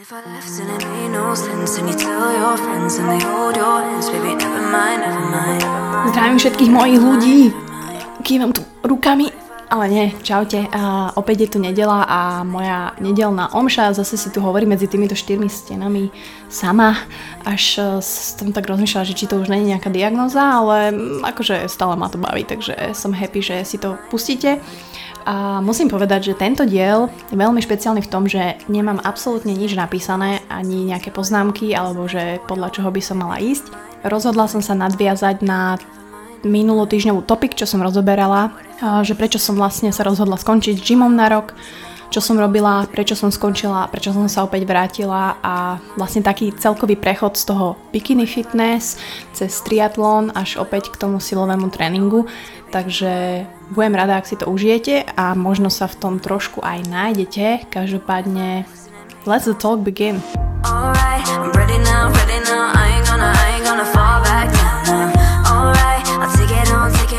Zdravím všetkých mojich ľudí. Kývam tu rukami, ale nie, čaute. Opäť je tu nedeľa a moja nedeľná omša. Zase si tu hovorím medzi týmito štyrmi stenami sama. Až som tak rozmýšľala, že či to už nie je nejaká diagnóza, ale akože stále ma to baví, takže som happy, že si to pustíte. A musím povedať, že tento diel je veľmi špeciálny v tom, že nemám absolútne nič napísané, ani nejaké poznámky, alebo že podľa čoho by som mala ísť. Rozhodla som sa nadviazať na minulotýždňovú topik, čo som rozoberala, že prečo som vlastne sa rozhodla skončiť s gymom na rok, čo som robila, prečo som skončila, prečo som sa opäť vrátila a vlastne taký celkový prechod z toho bikini fitness cez triatlon až opäť k tomu silovému tréningu. Takže budem rada, ak si to užijete a možno sa v tom trošku aj nájdete. Každopádne, let's the talk begin. Alright, I'm ready now, I ain't gonna fall back down. Alright, I'll take it on me, take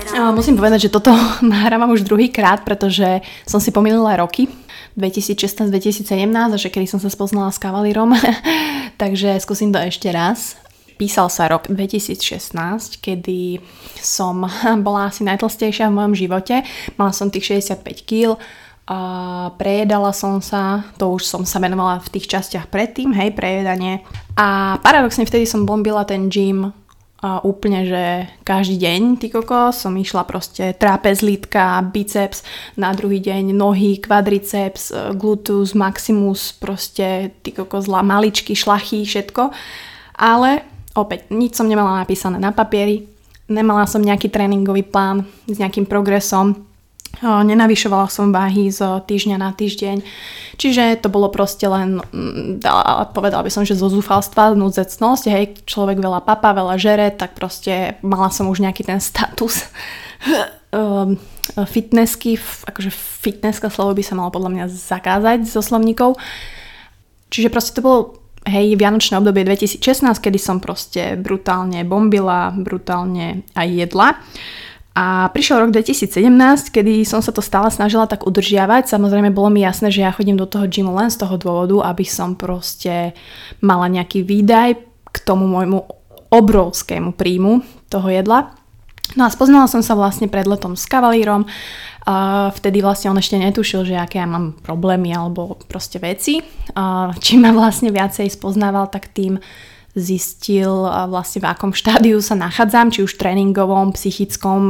it on me. Musím povedať, že toto nahrávam už druhýkrát, pretože som si pomýlila roky. 2016-2017, až kedy som sa spoznala s kavalírom, takže skúsim to ešte raz. Písal sa rok 2016, kedy som bola asi najtlstejšia v mojom živote. Mala som tých 65 kg, prejedala som sa, to už som sa venovala v tých častiach predtým, hej, prejedanie. A paradoxne vtedy som bombila ten gym úplne, že každý deň, ty koko, som išla proste trapez, lítka, biceps, na druhý deň nohy, kvadriceps, gluteus, maximus, proste ty koko, zla, maličky, šlachy, všetko. Ale opäť, nič som nemala napísané na papieri, nemala som nejaký tréningový plán s nejakým progresom, nenavyšovala som váhy zo týždňa na týždeň, čiže to bolo proste len, povedala by som, že zo zúfalstva, núdzecnosť, hej, človek veľa papá, veľa žere, tak proste mala som už nejaký ten status fitnessky, akože fitnesska slovo by sa malo podľa mňa zakázať zo slovníkov, čiže proste to bolo, hej, vianočné obdobie 2016, kedy som proste brutálne bombila, brutálne aj jedla. A prišiel rok 2017, kedy som sa to stále snažila tak udržiavať. Samozrejme, bolo mi jasné, že ja chodím do toho gymu len z toho dôvodu, aby som proste mala nejaký výdaj k tomu môjmu obrovskému príjmu toho jedla. No a spoznala som sa vlastne pred letom s kavalírom. Vtedy vlastne on ešte netušil, že aké ja mám problémy alebo proste veci. Čím ma vlastne viacej spoznával, tak tým zistil vlastne v akom štádiu sa nachádzam, či už tréningovom, psychickom,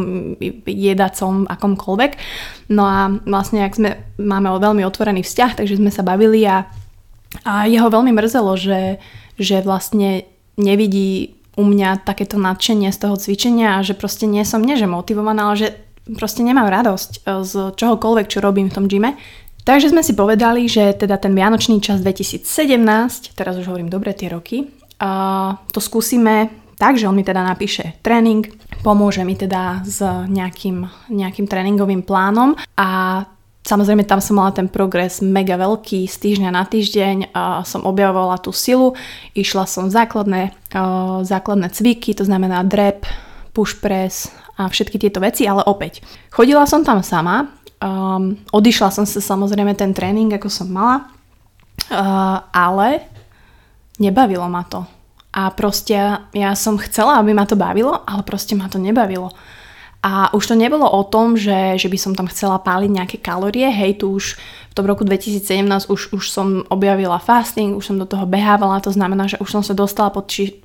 jedacom, akomkoľvek. No a vlastne ak máme veľmi otvorený vzťah, takže sme sa bavili a jeho veľmi mrzelo, že vlastne nevidí u mňa takéto nadšenie z toho cvičenia a že proste nie som nieže motivovaná, ale že proste nemám radosť z čohokoľvek, čo robím v tom gyme. Takže sme si povedali, že teda ten vianočný čas 2017, teraz už hovorím dobre tie roky, to skúsime tak, že on mi teda napíše tréning, pomôže mi teda s nejakým tréningovým plánom a samozrejme tam som mala ten progres mega veľký, z týždňa na týždeň som objavovala tú silu, išla som základné cviky, to znamená drep, push press a všetky tieto veci, ale opäť. Chodila som tam sama, odišla som sa samozrejme ten tréning, ako som mala, ale nebavilo ma to. A proste ja som chcela, aby ma to bavilo, ale proste ma to nebavilo. A už to nebolo o tom, že by som tam chcela páliť nejaké kalórie, hej, tu už v tom roku 2017 už som objavila fasting, už som do toho behávala, to znamená, že už som sa dostala pod tých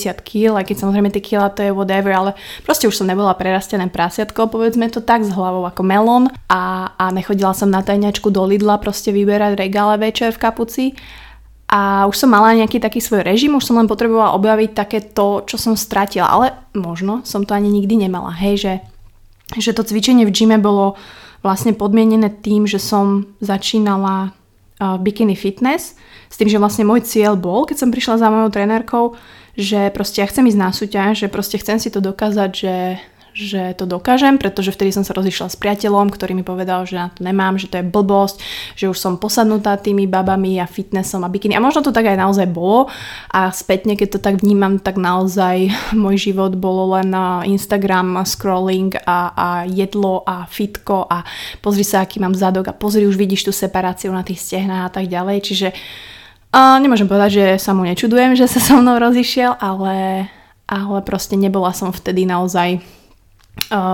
60 kg, aj keď samozrejme tie kila to je whatever, ale proste už som nebola prerastené prasiatko, povedzme to tak, s hlavou ako melón a nechodila som na tajňačku do Lidla proste vyberať regále večer v kapuci. A už som mala nejaký taký svoj režim, už som len potrebovala objaviť také to, čo som stratila, ale možno som to ani nikdy nemala, hej, že to cvičenie v gyme bolo vlastne podmienené tým, že som začínala bikini fitness, s tým, že vlastne môj cieľ bol, keď som prišla za mojou trenérkou, že proste ja chcem ísť na súťaž, že proste chcem si to dokázať, že to dokážem, pretože vtedy som sa rozišla s priateľom, ktorý mi povedal, že na to nemám, že to je blbosť, že už som posadnutá tými babami a fitnessom a bikini. A možno to tak aj naozaj bolo. A spätne, keď to tak vnímam, tak naozaj môj život bolo len Instagram, scrolling a jedlo a fitko a pozri sa, aký mám zadok a pozri, už vidíš tú separáciu na tých stehnách a tak ďalej. Čiže nemôžem povedať, že sa mu nečudujem, že sa so mnou rozišiel, ale proste nebola som vtedy naozaj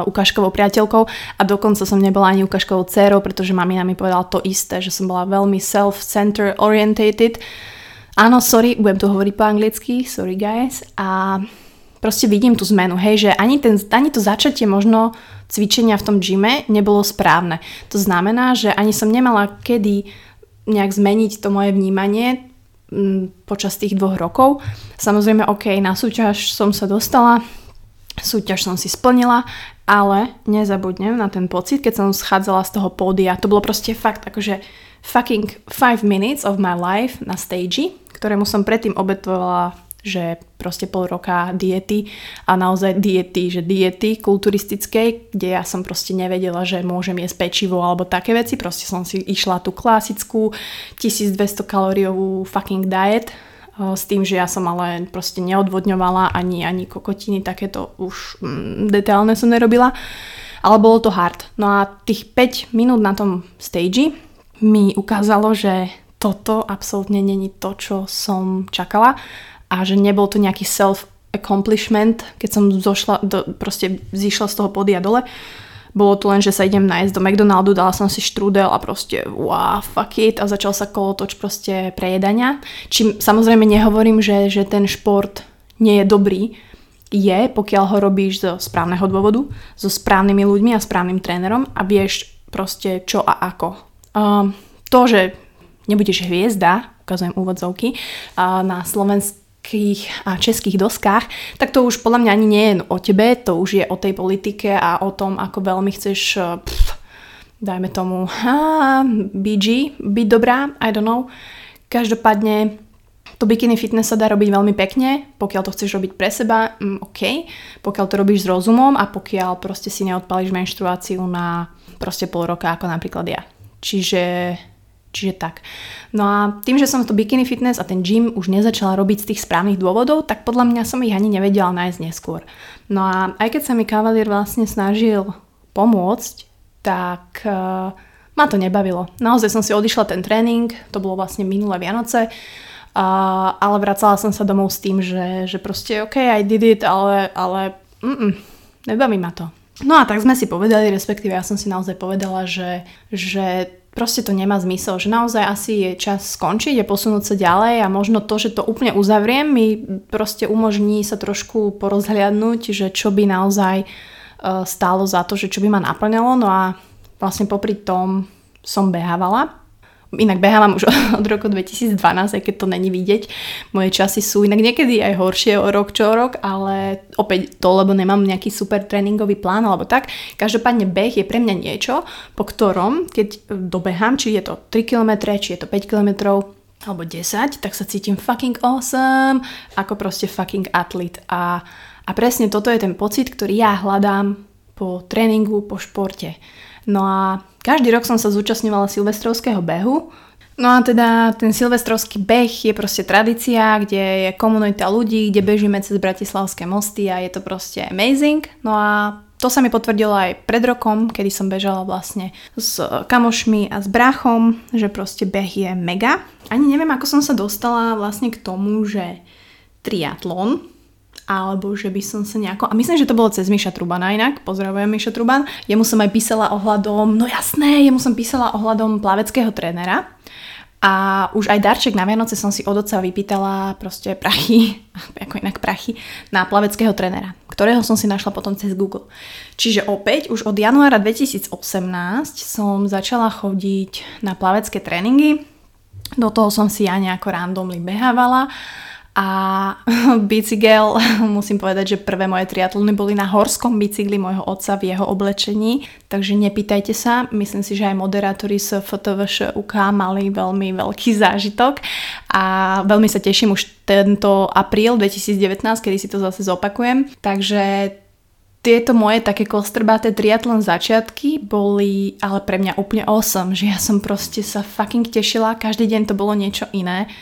ukážkovou priateľkou a dokonca som nebola ani ukážkovou dcérou, pretože mamina mi povedala to isté, že som bola veľmi self-center orientated. Áno, sorry, budem tu hovoriť po anglicky, sorry guys. A proste vidím tú zmenu, hej, že ani to začatie možno cvičenia v tom gyme nebolo správne. To znamená, že ani som nemala kedy nejak zmeniť to moje vnímanie počas tých 2 rokov. Samozrejme, ok, na súťaž som sa dostala, súťaž som si splnila, ale nezabudnem na ten pocit, keď som schádzala z toho pódia. To bolo proste fakt akože fucking 5 minutes of my life na stage, ktorému som predtým obetovala, že proste 0,5 roka diety a naozaj diety kulturistickej, kde ja som proste nevedela, že môžem jesť pečivo alebo také veci. Proste som si išla tú klasickú 1200 kalóriovú fucking diet, s tým, že ja som ale proste neodvodňovala ani kokotiny, takéto už detailné som nerobila, ale bolo to hard. No a tých 5 minút na tom stage mi ukázalo, že toto absolútne není to, čo som čakala a že nebol to nejaký self-accomplishment, keď som zišla z toho podia dole. Bolo to len, že sa idem nájsť do McDonaldu, dala som si štrúdel a proste wow, fuck it, a začal sa kolotoč proste prejedania. Čím samozrejme nehovorím, že ten šport nie je dobrý, je, pokiaľ ho robíš zo správneho dôvodu, so správnymi ľuďmi a správnym trénerom a vieš proste čo a ako. To, že nebudeš hviezda, ukazujem úvodzovky, na slovenských a českých doskách, tak to už podľa mňa ani nie je o tebe, to už je o tej politike a o tom, ako veľmi chceš dajme tomu byť dobrá, I don't know. Každopádne to bikini fitness sa dá robiť veľmi pekne, pokiaľ to chceš robiť pre seba, ok, pokiaľ to robíš s rozumom a pokiaľ proste si neodpalíš menštruáciu na proste 0,5 roka, ako napríklad ja. Čiže tak. No a tým, že som to bikini fitness a ten gym už nezačala robiť z tých správnych dôvodov, tak podľa mňa som ich ani nevedela nájsť neskôr. No a aj keď sa mi kavalier vlastne snažil pomôcť, tak ma to nebavilo. Naozaj som si odišla ten tréning, to bolo vlastne minulé Vianoce, ale vracala som sa domov s tým, že proste ok, I did it, ale nebaví ma to. No a tak sme si povedali, respektíve ja som si naozaj povedala, že proste to nemá zmysel, že naozaj asi je čas skončiť a posunúť sa ďalej a možno to, že to úplne uzavriem, mi proste umožní sa trošku porozhľadnúť, že čo by naozaj stálo za to, že čo by ma naplňalo. No a vlastne popri tom som behávala. Inak behávam už od roku 2012, aj keď to není vidieť. Moje časy sú inak niekedy aj horšie o rok čo rok, ale opäť to, lebo nemám nejaký super tréningový plán alebo tak. Každopádne beh je pre mňa niečo, po ktorom, keď dobehám, či je to 3 km, či je to 5 km alebo 10, tak sa cítim fucking awesome, ako proste fucking atlet. A presne toto je ten pocit, ktorý ja hľadám po tréningu, po športe. No a každý rok som sa zúčastňovala silvestrovského behu. No a teda ten silvestrovský beh je proste tradícia, kde je komunita ľudí, kde bežíme cez bratislavské mosty a je to proste amazing. No a to sa mi potvrdilo aj pred rokom, kedy som bežala vlastne s kamošmi a s brachom, že proste beh je mega. Ani neviem, ako som sa dostala vlastne k tomu, že triatlon, alebo že by som sa nejako... A myslím, že to bolo cez Miša Trubana inak. Pozdravujem Miša Truban. Jemu som aj písala ohľadom... No jasné, jemu som písala ohľadom plaveckého trénera. A už aj darček na Vianoce som si od otca vypýtala proste prachy, ako inak prachy, na plaveckého trénera, ktorého som si našla potom cez Google. Čiže opäť už od januára 2018 som začala chodiť na plavecké tréningy. Do toho som si ja nejako randomly behávala. A bicykel, musím povedať, že prvé moje triatlony boli na horskom bicykli mojho otca v jeho oblečení, takže nepýtajte sa, myslím si, že aj moderátori z FOTOVŠU mali veľmi veľký zážitok a veľmi sa teším už tento apríl 2019, kedy si to zase zopakujem, takže tieto moje také kostrbaté triatlon začiatky boli ale pre mňa úplne awesome, že ja som proste sa fucking tešila, každý deň to bolo niečo iné.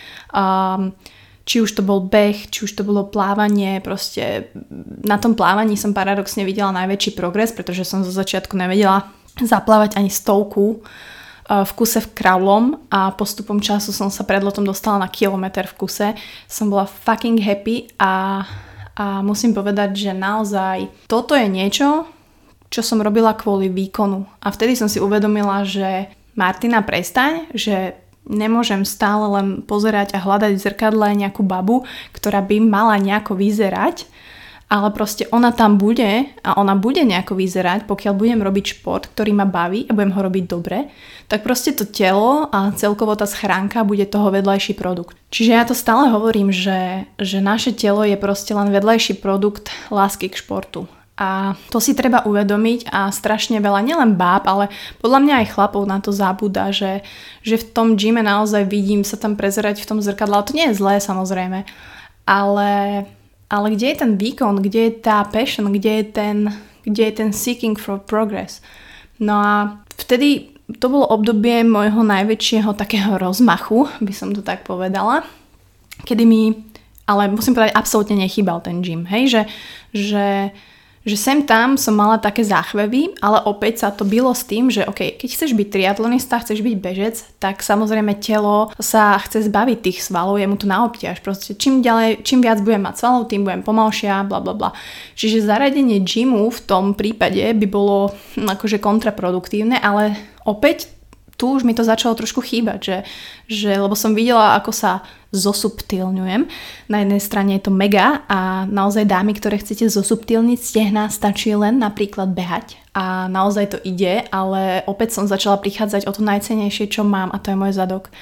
Či už to bol beh, či už to bolo plávanie, proste na tom plávaní som paradoxne videla najväčší progres, pretože som zo začiatku nevedela zaplávať ani 100 v kuse v kravlom a postupom času som sa predlotom dostala na kilometer v kuse. Som bola fucking happy a musím povedať, že naozaj toto je niečo, čo som robila kvôli výkonu. A vtedy som si uvedomila, že Martina, prestaň, že nemôžem stále len pozerať a hľadať v zrkadle nejakú babu, ktorá by mala nejako vyzerať, ale proste ona tam bude a ona bude nejako vyzerať, pokiaľ budem robiť šport, ktorý ma baví a budem ho robiť dobre, tak proste to telo a celkovo tá schránka bude toho vedľajší produkt. Čiže ja to stále hovorím, že naše telo je proste len vedľajší produkt lásky k športu. A to si treba uvedomiť a strašne veľa, nielen báb, ale podľa mňa aj chlapov na to zabúda, že v tom gyme naozaj vidím sa tam prezerať v tom zrkadle. To nie je zlé, samozrejme, ale kde je ten výkon, kde je tá passion, kde je ten seeking for progress. No a vtedy to bolo obdobie môjho najväčšieho takého rozmachu, by som to tak povedala, kedy mi, ale musím povedať, absolútne nechýbal ten gym, hej, že sem tam som mala také záchvevy, ale opäť sa to bylo s tým, že okay, keď chceš byť triatlonista, chceš byť bežec, tak samozrejme telo sa chce zbaviť tých svalov, je mu to na obťaž. Proste čím viac budem mať svalov, tým budem pomalšia, blablabla. Čiže zaradenie gymu v tom prípade by bolo akože kontraproduktívne, ale opäť tu už mi to začalo trošku chýbať, lebo som videla, ako sa zosubtilňujem. Na jednej strane je to mega a naozaj dámy, ktoré chcete zosubtilniť stehná, stačí len napríklad behať a naozaj to ide, ale opäť som začala prichádzať o to najcennejšie, čo mám, a to je môj zadok.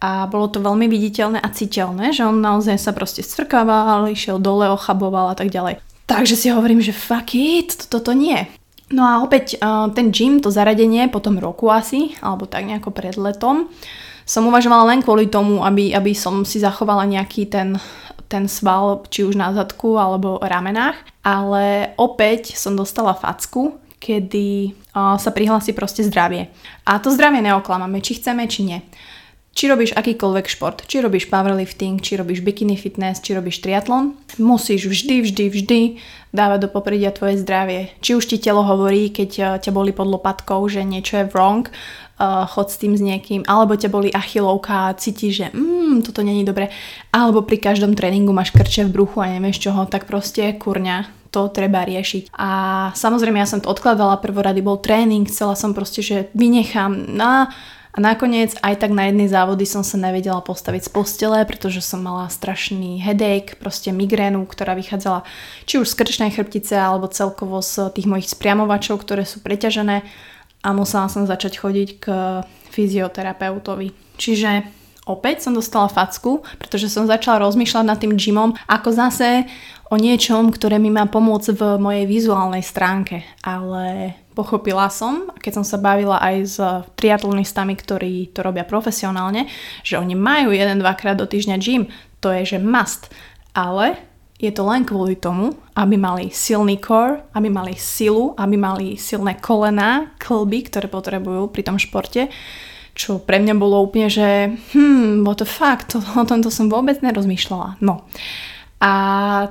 A bolo to veľmi viditeľné a citeľné, že on naozaj sa proste scvrkával, išiel dole, ochaboval a tak ďalej. Takže si hovorím, že fuck it, toto nie. No a opäť ten gym, to zaradenie po tom roku asi, alebo tak nejako pred letom, som uvažovala len kvôli tomu, aby som si zachovala nejaký ten sval, či už na zadku alebo ramenách. Ale opäť som dostala facku, kedy sa prihlási proste zdravie. A to zdravie neoklamame, či chceme, či nie. Či robíš akýkoľvek šport, či robíš powerlifting, či robíš bikini fitness, či robíš triatlon, musíš vždy dávať do popredia tvoje zdravie. Či už ti telo hovorí, keď ťa boli pod lopatkou, že niečo je wrong, chod s tým s niekým, alebo ťa boli achilovka a cítiš, že toto není dobre, alebo pri každom tréningu máš krče v bruchu a nevieš čoho, tak proste kurňa, to treba riešiť. A samozrejme ja som to odkladala, prvorady bol tréning, chcela som proste, že vynechám A nakoniec aj tak na jednej závody som sa nevedela postaviť z postele, pretože som mala strašný headache, proste migrénu, ktorá vychádzala či už z krčnej chrbtice alebo celkovo z tých mojich spriamovačov, ktoré sú preťažené, a musela som začať chodiť k fyzioterapeutovi. Čiže opäť som dostala facku, pretože som začala rozmýšľať nad tým gymom ako zase o niečom, ktoré mi má pomôcť v mojej vizuálnej stránke, ale pochopila som, keď som sa bavila aj s triatlonistami, ktorí to robia profesionálne, že oni majú 1-2 krát do týždňa gym. To je, že must. Ale je to len kvôli tomu, aby mali silný core, aby mali silu, aby mali silné kolená, klby, ktoré potrebujú pri tom športe. Čo pre mňa bolo úplne, že what the fuck, o tomto som vôbec nerozmýšľala. No. A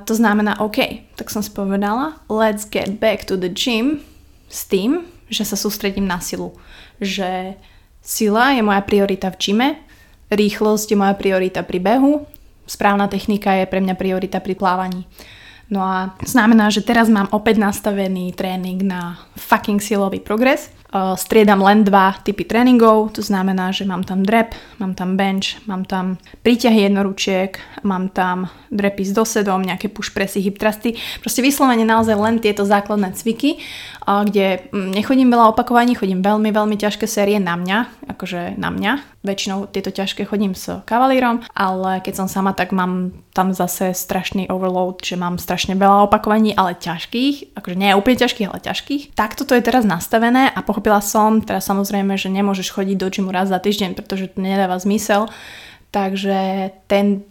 to znamená, OK, tak som si povedala, let's get back to the gym, s tým, že sa sústredím na silu. Že sila je moja priorita v gyme, rýchlosť je moja priorita pri behu, správna technika je pre mňa priorita pri plávaní. No a znamená, že teraz mám opäť nastavený tréning na fucking silový progres. Striedam len 2 typy tréningov, to znamená, že mám tam drep, mám tam bench, mám tam príťahy jednoručiek, mám tam drepy s dosedom, nejaké push pressy, hip thrusty. Proste vyslovene naozaj len tieto základné cviky, kde nechodím veľa opakovaní, chodím veľmi, veľmi ťažké série na mňa, akože na mňa. Väčšinou tieto ťažké chodím s kavalírom, ale keď som sama, tak mám tam zase strašný overload, že mám strašne veľa opakovaní, ale ťažkých, akože nie úplne ťažkých, ale ťažkých. Takto to je teraz nastavené a pochopila som, teraz samozrejme, že nemôžeš chodiť do gymu raz za týždeň, pretože to nedáva zmysel, Takže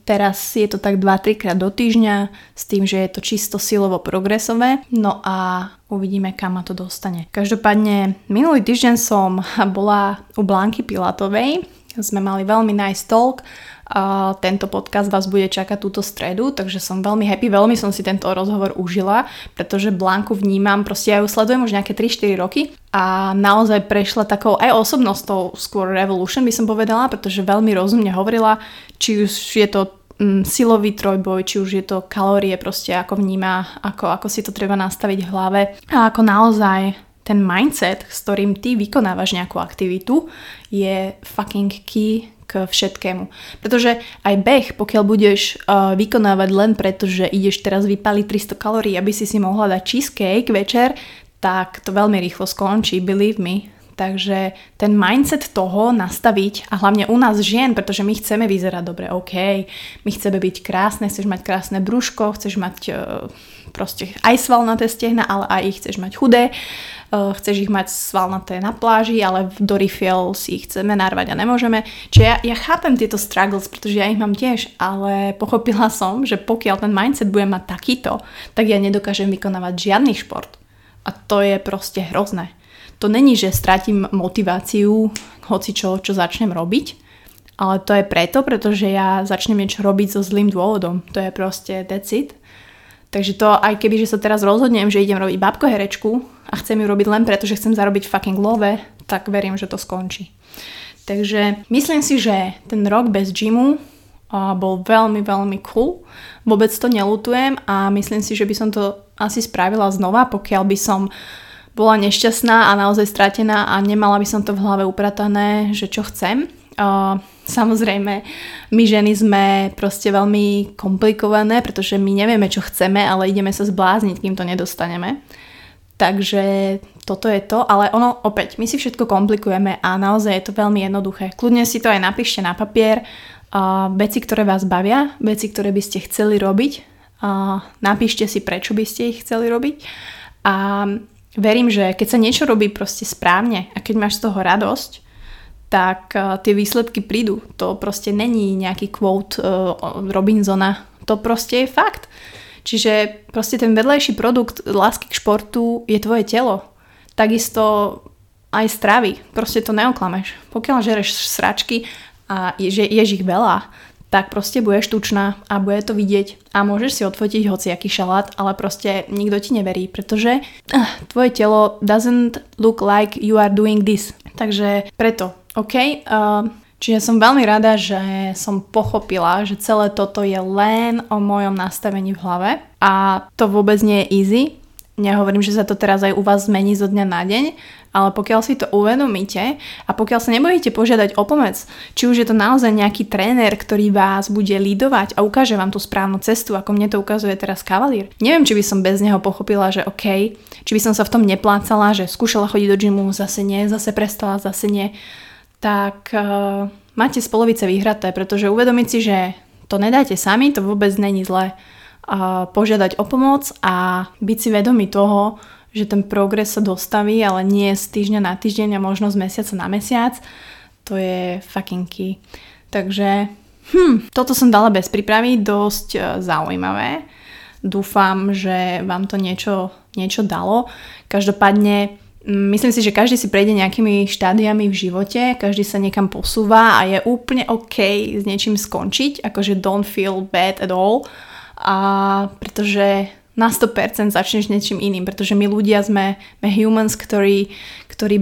teraz je to tak 2-3 krát do týždňa s tým, že je to čisto silovo progresové. No a uvidíme, kam ma to dostane. Každopádne minulý týždeň som bola u Blanky Pilatovej. Sme mali veľmi nice talk. Tento podcast vás bude čakať túto stredu, takže som veľmi happy, veľmi som si tento rozhovor užila, pretože Blanku vnímam, proste ja ju sledujem už nejaké 3-4 roky a naozaj prešla takou aj osobnosťou, skôr revolution by som povedala, pretože veľmi rozumne hovorila, či už je to silový trojboj, či už je to kalórie, proste ako vníma, ako si to treba nastaviť v hlave a ako naozaj ten mindset, s ktorým ty vykonávaš nejakú aktivitu, je fucking key k všetkému. Pretože aj beh, pokiaľ budeš vykonávať len preto, že ideš teraz vypaliť 300 kalórií, aby si mohla dať cheesecake večer, tak to veľmi rýchlo skončí, believe me. Takže ten mindset toho nastaviť a hlavne u nás žien, pretože my chceme vyzerať dobre, ok, my chceme byť krásne, chceš mať krásne brúško, chceš mať proste aj svalnaté stehna, ale aj ich chceš mať chudé, chceš ich mať svalnaté na pláži, ale v Dorifiel si ich chceme narvať a nemôžeme. Čiže ja chápem tieto struggles, pretože ja ich mám tiež, ale pochopila som, že pokiaľ ten mindset bude mať takýto, tak ja nedokážem vykonávať žiadny šport. A to je proste hrozné. To není, že stratím motiváciu hocičo, čo začnem robiť, ale to je preto, pretože ja začnem niečo robiť so zlým dôvodom. To je proste that's it. Takže to, aj keby, že sa teraz rozhodnem, že idem robiť babkoherečku a chcem ju robiť len preto, že chcem zarobiť fucking love, tak verím, že to skončí. Takže myslím si, že ten rok bez gymu bol veľmi, veľmi cool. Vôbec to neľutujem a myslím si, že by som to asi spravila znova, pokiaľ by som bola nešťastná a naozaj stratená a nemala by som to v hlave upratané, že čo chcem. Samozrejme, my ženy sme proste veľmi komplikované, pretože my nevieme, čo chceme, ale ideme sa zblázniť, kým to nedostaneme. Takže toto je to, ale ono opäť, my si všetko komplikujeme a naozaj je to veľmi jednoduché. Kľudne si to aj napíšte na papier, veci, ktoré vás bavia, veci, ktoré by ste chceli robiť, napíšte si, prečo by ste ich chceli robiť a verím, že keď sa niečo robí proste správne a keď máš z toho radosť, tak tie výsledky prídu. To proste není nejaký quote Robinsona. To proste je fakt. Čiže proste ten vedľajší produkt lásky k športu je tvoje telo. Takisto aj stravy. Proste to neoklameš. Pokiaľ žereš sračky a ješ ich veľa, tak proste budeš tučná a bude to vidieť a môžeš si odfotiť hociaký šalát, ale proste nikto ti neverí, pretože tvoje telo doesn't look like you are doing this. Takže preto, ok? Čiže som veľmi rada, že som pochopila, že celé toto je len o mojom nastavení v hlave a to vôbec nie je easy. Nehovorím, že sa to teraz aj u vás zmení zo dňa na deň, ale pokiaľ si to uvedomíte a pokiaľ sa nebojíte požiadať o pomoc, či už je to naozaj nejaký tréner, ktorý vás bude lídovať a ukáže vám tú správnu cestu, ako mne to ukazuje teraz kavalír. Neviem, či by som bez neho pochopila, že OK, či by som sa v tom neplácala, že skúšala chodiť do gymu, zase nie, zase prestala, zase nie. Tak máte z polovice vyhraté, pretože uvedomiť si, že to nedáte sami, to vôbec není zlé. Požiadať o pomoc a byť si vedomý toho, že ten progres sa dostaví, ale nie z týždňa na týždeň a možno z mesiaca na mesiac. To je fucking key. Takže toto som dala bez prípravy, dosť zaujímavé. Dúfam, že vám to niečo dalo. Každopádne myslím si, že každý si prejde nejakými štádiami v živote, každý sa niekam posúva a je úplne OK s niečím skončiť, akože don't feel bad at all. A pretože na 100% začneš niečím iným, pretože my ľudia sme humans, ktorí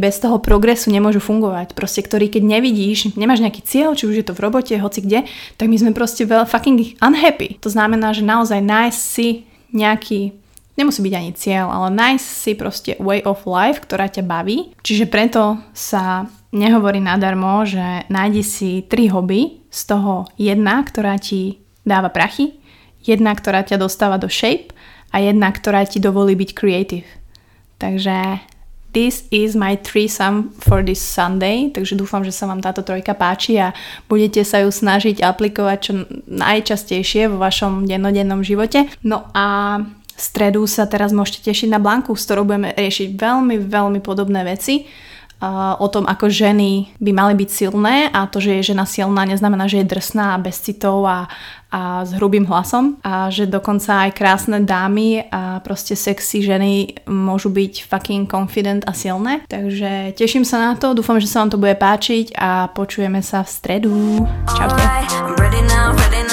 bez toho progresu nemôžu fungovať. Proste, ktorý keď nevidíš, nemáš nejaký cieľ, či už je to v robote, hoci kde, tak my sme proste fucking unhappy. To znamená, že naozaj nájsť si nejaký, nemusí byť ani cieľ, ale nájsť si proste way of life, ktorá ťa baví. Čiže preto sa nehovorí nadarmo, že nájdi si 3 hobby, z toho jedna, ktorá ti dáva prachy, jedna, ktorá ťa dostáva do shape a jedna, ktorá ti dovolí byť creative. Takže this is my threesome for this Sunday, takže dúfam, že sa vám táto trojka páči a budete sa ju snažiť aplikovať čo najčastejšie vo vašom dennodennom živote. No a v stredu sa teraz môžete tešiť na Blanku, s ktorou budeme riešiť veľmi, veľmi podobné veci. o tom, ako ženy by mali byť silné, a to, že je žena silná, neznamená, že je drsná a bez citov a s hrubým hlasom, a že dokonca aj krásne dámy a proste sexy ženy môžu byť fucking confident a silné. Takže teším sa na to, dúfam, že sa vám to bude páčiť a počujeme sa v stredu. Čaute.